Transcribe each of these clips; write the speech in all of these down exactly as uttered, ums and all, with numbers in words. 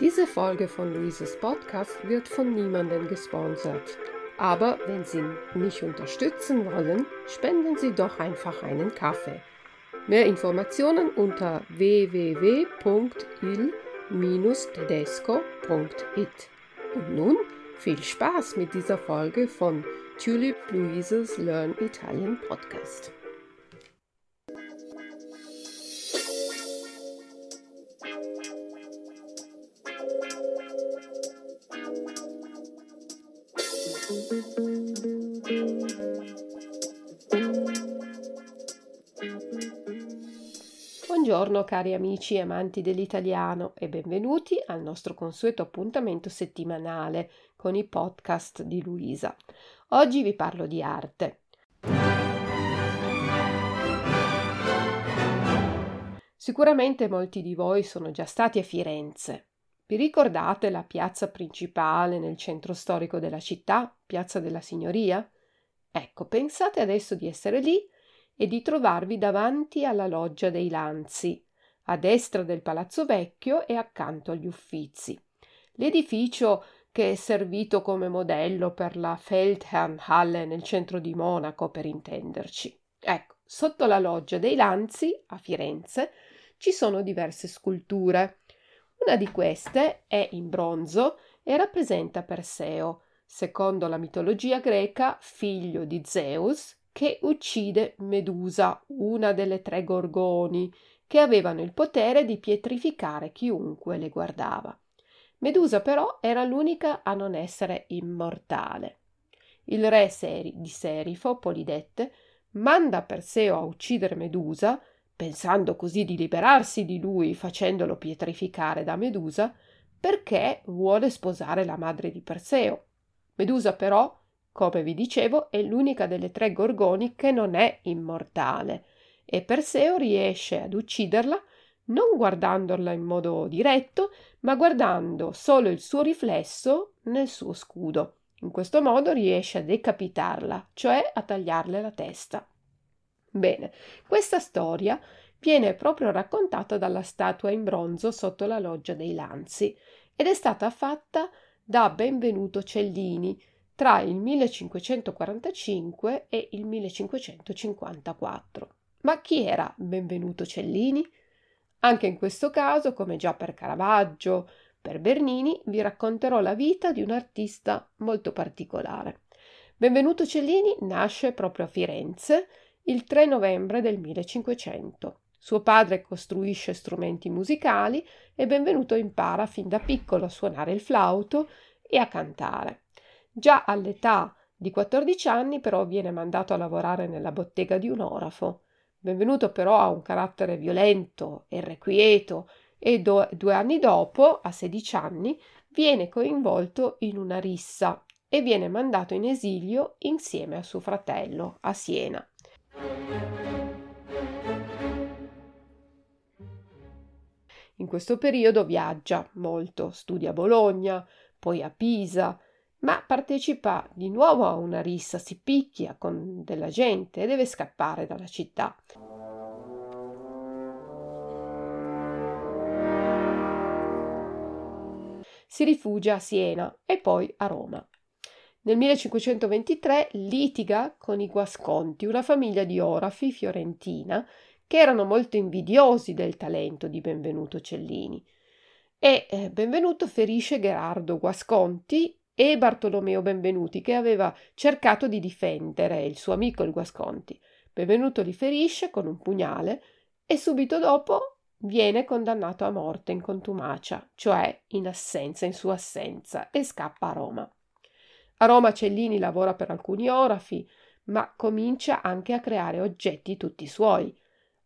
Diese Folge von Luises Podcast wird von niemandem gesponsert. Aber wenn Sie mich unterstützen wollen, spenden Sie doch einfach einen Kaffee. Mehr Informationen unter w w w punto il tedesco punto it. Und nun viel Spaß mit dieser Folge von Tulip Luises Learn Italian Podcast. Buongiorno cari amici e amanti dell'italiano e benvenuti al nostro consueto appuntamento settimanale con i podcast di Luisa. Oggi vi parlo di arte. Sicuramente molti di voi sono già stati a Firenze. Vi ricordate la piazza principale nel centro storico della città, Piazza della Signoria? Ecco, pensate adesso di essere lì e di trovarvi davanti alla Loggia dei Lanzi, a destra del Palazzo Vecchio e accanto agli Uffizi. L'edificio che è servito come modello per la Feldherrnhalle nel centro di Monaco, per intenderci. Ecco, sotto la Loggia dei Lanzi, a Firenze, ci sono diverse sculture. Una di queste è in bronzo e rappresenta Perseo, secondo la mitologia greca figlio di Zeus, che uccide Medusa, una delle tre gorgoni, che avevano il potere di pietrificare chiunque le guardava. Medusa però era l'unica a non essere immortale. Il re Seri, di Serifo, Polidette, manda Perseo a uccidere Medusa, pensando così di liberarsi di lui facendolo pietrificare da Medusa, perché vuole sposare la madre di Perseo. Medusa però, come vi dicevo, è l'unica delle tre gorgoni che non è immortale e Perseo riesce ad ucciderla non guardandola in modo diretto, ma guardando solo il suo riflesso nel suo scudo. In questo modo riesce a decapitarla, cioè a tagliarle la testa. Bene, questa storia viene proprio raccontata dalla statua in bronzo sotto la Loggia dei Lanzi ed è stata fatta da Benvenuto Cellini, tra il millecinquecentoquarantacinque e il millecinquecentocinquantaquattro. Ma chi era Benvenuto Cellini? Anche in questo caso, come già per Caravaggio, per Bernini, vi racconterò la vita di un artista molto particolare. Benvenuto Cellini nasce proprio a Firenze il tre novembre del millecinquecento. Suo padre costruisce strumenti musicali e Benvenuto impara fin da piccolo a suonare il flauto e a cantare. Già all'età di quattordici anni però viene mandato a lavorare nella bottega di un orafo. Benvenuto però ha un carattere violento e irrequieto e do- due anni dopo, a sedici anni, viene coinvolto in una rissa e viene mandato in esilio insieme a suo fratello a Siena. In questo periodo viaggia molto, studia a Bologna, poi a Pisa, ma partecipa di nuovo a una rissa, si picchia con della gente e deve scappare dalla città. Si rifugia a Siena e poi a Roma. Nel millecinquecentoventitré litiga con i Guasconti, una famiglia di orafi fiorentina che erano molto invidiosi del talento di Benvenuto Cellini. E Benvenuto ferisce Gerardo Guasconti e Bartolomeo Benvenuti, che aveva cercato di difendere il suo amico il Guasconti. Benvenuto li ferisce con un pugnale e subito dopo viene condannato a morte in contumacia, cioè in assenza, in sua assenza, e scappa a Roma. A Roma Cellini lavora per alcuni orafi, ma comincia anche a creare oggetti tutti suoi.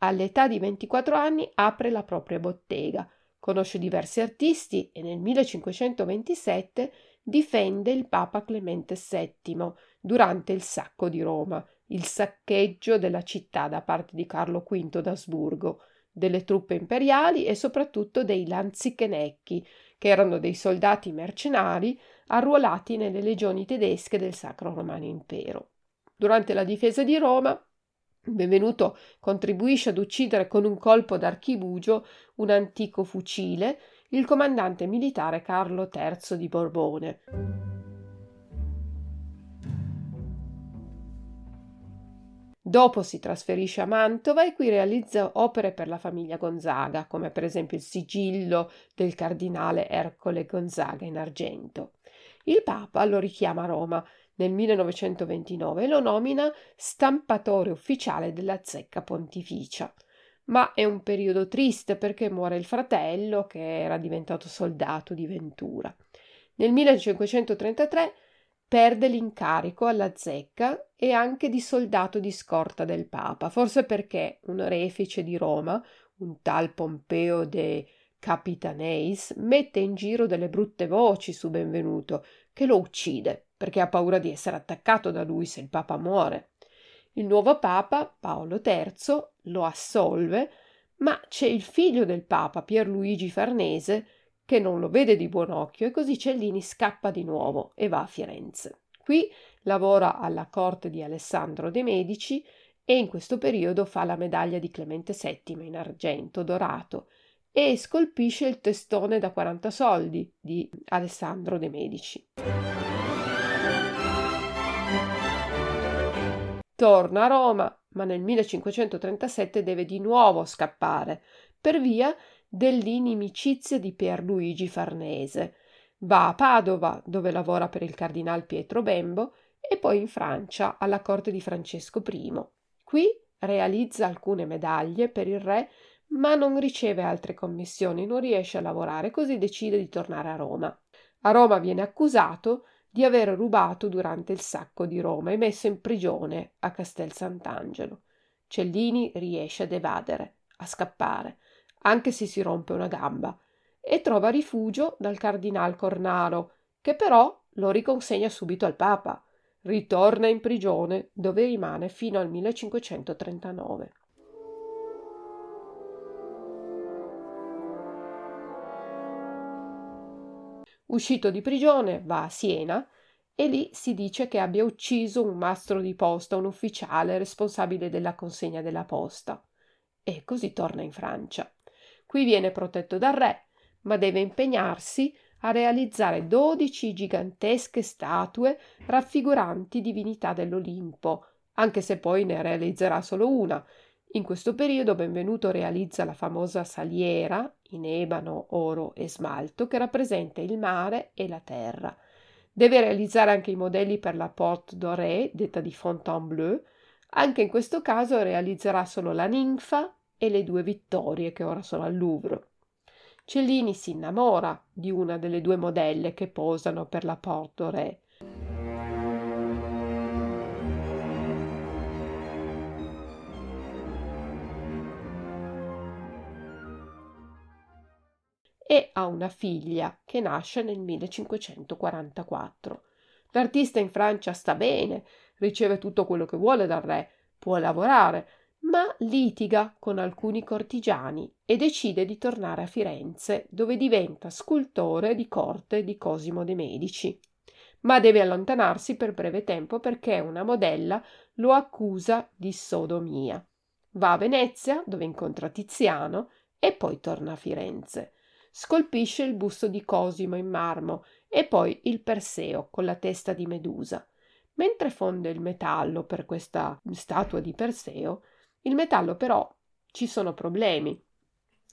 All'età di ventiquattro anni apre la propria bottega, conosce diversi artisti e nel millecinquecentoventisette difende il Papa Clemente settimo durante il sacco di Roma, il saccheggio della città da parte di Carlo quinto d'Asburgo, delle truppe imperiali e soprattutto dei lanzichenecchi, che erano dei soldati mercenari arruolati nelle legioni tedesche del Sacro Romano Impero. Durante la difesa di Roma, Benvenuto contribuisce ad uccidere con un colpo d'archibugio un antico fucile il comandante militare Carlo terzo di Borbone. Dopo si trasferisce a Mantova e qui realizza opere per la famiglia Gonzaga, come per esempio il sigillo del cardinale Ercole Gonzaga in argento. Il Papa lo richiama a Roma nel millenovecentoventinove e lo nomina stampatore ufficiale della zecca pontificia. Ma è un periodo triste perché muore il fratello che era diventato soldato di Ventura. Nel millecinquecentotrentatré perde l'incarico alla zecca e anche di soldato di scorta del Papa, forse perché un orefice di Roma, un tal Pompeo de Capitaneis, mette in giro delle brutte voci su Benvenuto, che lo uccide perché ha paura di essere attaccato da lui se il Papa muore. Il nuovo Papa, Paolo terzo, lo assolve, ma c'è il figlio del Papa, Pierluigi Farnese, che non lo vede di buon occhio e così Cellini scappa di nuovo e va a Firenze. Qui lavora alla corte di Alessandro de' Medici e in questo periodo fa la medaglia di Clemente settimo in argento dorato e scolpisce il testone da quaranta soldi di Alessandro de' Medici. Torna a Roma, ma nel millecinquecentotrentasette deve di nuovo scappare per via dell'inimicizia di Pierluigi Farnese. Va a Padova, dove lavora per il cardinal Pietro Bembo, e poi in Francia alla corte di Francesco primo. Qui realizza alcune medaglie per il re, ma non riceve altre commissioni, non riesce a lavorare, così decide di tornare a Roma. A Roma viene accusato di aver rubato durante il sacco di Roma e messo in prigione a Castel Sant'Angelo. Cellini riesce ad evadere, a scappare, anche se si rompe una gamba, e trova rifugio dal cardinal Cornaro, che però lo riconsegna subito al Papa. Ritorna in prigione, dove rimane fino al millecinquecentotrentanove. Uscito di prigione va a Siena e lì si dice che abbia ucciso un mastro di posta, un ufficiale responsabile della consegna della posta, e così torna in Francia. Qui viene protetto dal re, ma deve impegnarsi a realizzare dodici gigantesche statue raffiguranti divinità dell'Olimpo, anche se poi ne realizzerà solo una. In questo periodo Benvenuto realizza la famosa saliera in ebano, oro e smalto che rappresenta il mare e la terra. Deve realizzare anche i modelli per la Porte Dorée, detta di Fontainebleau. Anche in questo caso realizzerà solo la ninfa e le due vittorie che ora sono al Louvre. Cellini si innamora di una delle due modelle che posano per la Porte Dorée. E ha una figlia che nasce nel millecinquecentoquarantaquattro. L'artista in Francia sta bene, riceve tutto quello che vuole dal re, può lavorare, ma litiga con alcuni cortigiani e decide di tornare a Firenze, dove diventa scultore di corte di Cosimo de' Medici. Ma deve allontanarsi per breve tempo perché una modella lo accusa di sodomia. Va a Venezia, dove incontra Tiziano, e poi torna a Firenze. Scolpisce il busto di Cosimo in marmo e poi il Perseo con la testa di Medusa. Mentre fonde il metallo per questa statua di Perseo, il metallo però ci sono problemi.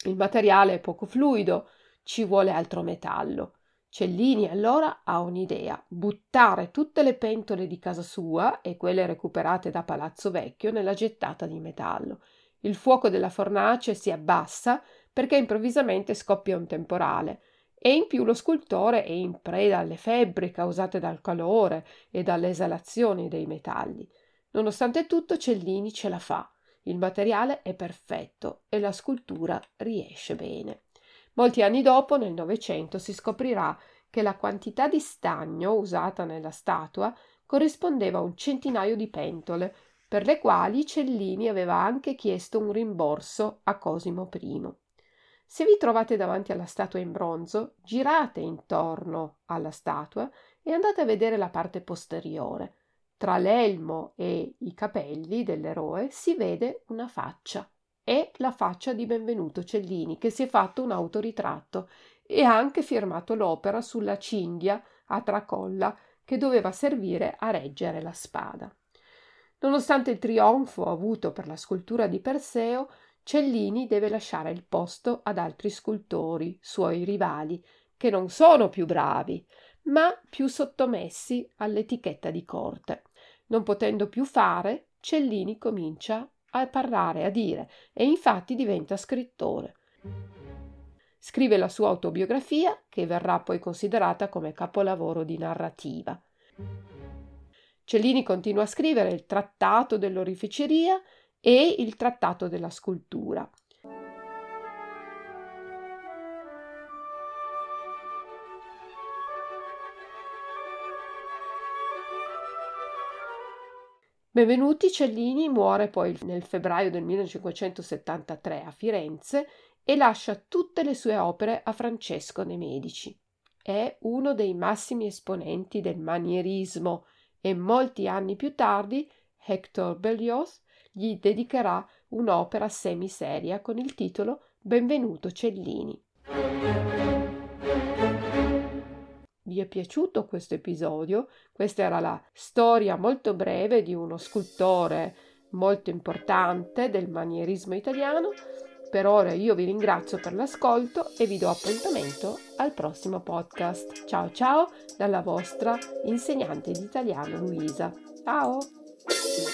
Il materiale è poco fluido, ci vuole altro metallo. Cellini allora ha un'idea: buttare tutte le pentole di casa sua e quelle recuperate da Palazzo Vecchio nella gettata di metallo. Il fuoco della fornace si abbassa perché improvvisamente scoppia un temporale e in più lo scultore è in preda alle febbri causate dal calore e dalle esalazioni dei metalli. Nonostante tutto Cellini ce la fa, il materiale è perfetto e la scultura riesce bene. Molti anni dopo, nel Novecento, si scoprirà che la quantità di stagno usata nella statua corrispondeva a un centinaio di pentole, per le quali Cellini aveva anche chiesto un rimborso a Cosimo primo. Se vi trovate davanti alla statua in bronzo, girate intorno alla statua e andate a vedere la parte posteriore. Tra l'elmo e i capelli dell'eroe si vede una faccia. È la faccia di Benvenuto Cellini, che si è fatto un autoritratto e ha anche firmato l'opera sulla cinghia a tracolla che doveva servire a reggere la spada. Nonostante il trionfo avuto per la scultura di Perseo, Cellini deve lasciare il posto ad altri scultori, suoi rivali, che non sono più bravi, ma più sottomessi all'etichetta di corte. Non potendo più fare, Cellini comincia a parlare, a dire, e infatti diventa scrittore. Scrive la sua autobiografia, che verrà poi considerata come capolavoro di narrativa. Cellini continua a scrivere il trattato dell'oreficeria e il trattato della scultura. Benvenuti Cellini muore poi nel febbraio del millecinquecentosettantatré a Firenze e lascia tutte le sue opere a Francesco de' Medici. È uno dei massimi esponenti del manierismo e molti anni più tardi Hector Berlioz gli dedicherà un'opera semiseria con il titolo Benvenuto Cellini. Vi è piaciuto questo episodio? Questa era la storia molto breve di uno scultore molto importante del manierismo italiano. Per ora io vi ringrazio per l'ascolto e vi do appuntamento al prossimo podcast. Ciao ciao dalla vostra insegnante di italiano Luisa. Ciao!